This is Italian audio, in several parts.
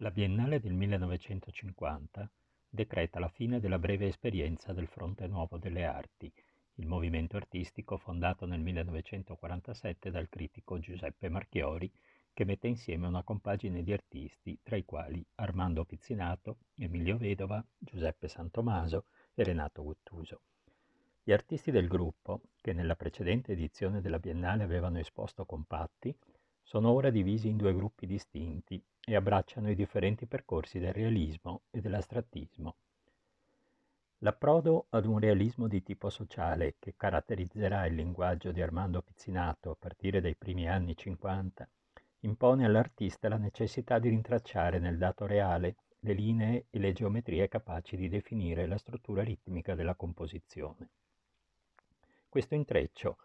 La Biennale del 1950 decreta la fine della breve esperienza del Fronte Nuovo delle Arti, il movimento artistico fondato nel 1947 dal critico Giuseppe Marchiori, che mette insieme una compagine di artisti, tra i quali Armando Pizzinato, Emilio Vedova, Giuseppe Santomaso e Renato Guttuso. Gli artisti del gruppo, che nella precedente edizione della Biennale avevano esposto compatti, sono ora divisi in due gruppi distinti e abbracciano i differenti percorsi del realismo e dell'astrattismo. L'approdo ad un realismo di tipo sociale che caratterizzerà il linguaggio di Armando Pizzinato a partire dai primi anni 50 impone all'artista la necessità di rintracciare nel dato reale le linee e le geometrie capaci di definire la struttura ritmica della composizione. Questo intreccio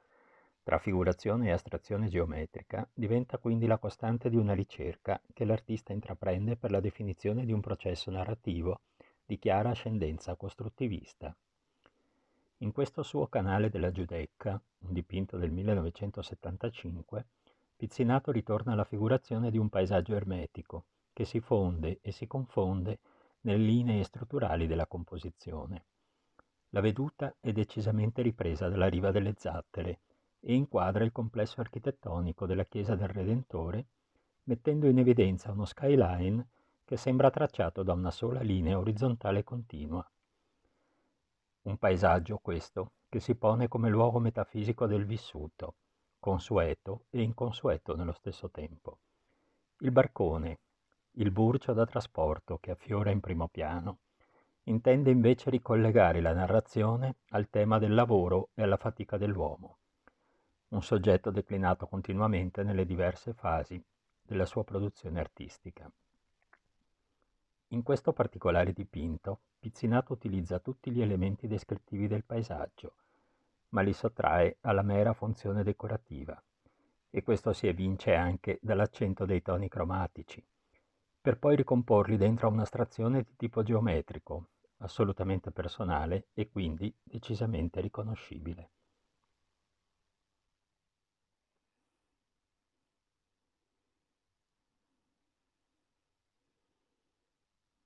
tra figurazione e astrazione geometrica diventa quindi la costante di una ricerca che l'artista intraprende per la definizione di un processo narrativo di chiara ascendenza costruttivista. In questo suo Canale della Giudecca, un dipinto del 1975, Pizzinato ritorna alla figurazione di un paesaggio ermetico che si fonde e si confonde nelle linee strutturali della composizione. La veduta è decisamente ripresa dalla riva delle Zattere e inquadra il complesso architettonico della Chiesa del Redentore, mettendo in evidenza uno skyline che sembra tracciato da una sola linea orizzontale continua. Un paesaggio, questo, che si pone come luogo metafisico del vissuto, consueto e inconsueto nello stesso tempo. Il barcone, il burcio da trasporto che affiora in primo piano, intende invece ricollegare la narrazione al tema del lavoro e alla fatica dell'uomo, un soggetto declinato continuamente nelle diverse fasi della sua produzione artistica. In questo particolare dipinto, Pizzinato utilizza tutti gli elementi descrittivi del paesaggio, ma li sottrae alla mera funzione decorativa, e questo si evince anche dall'accento dei toni cromatici, per poi ricomporli dentro un'astrazione di tipo geometrico, assolutamente personale e quindi decisamente riconoscibile.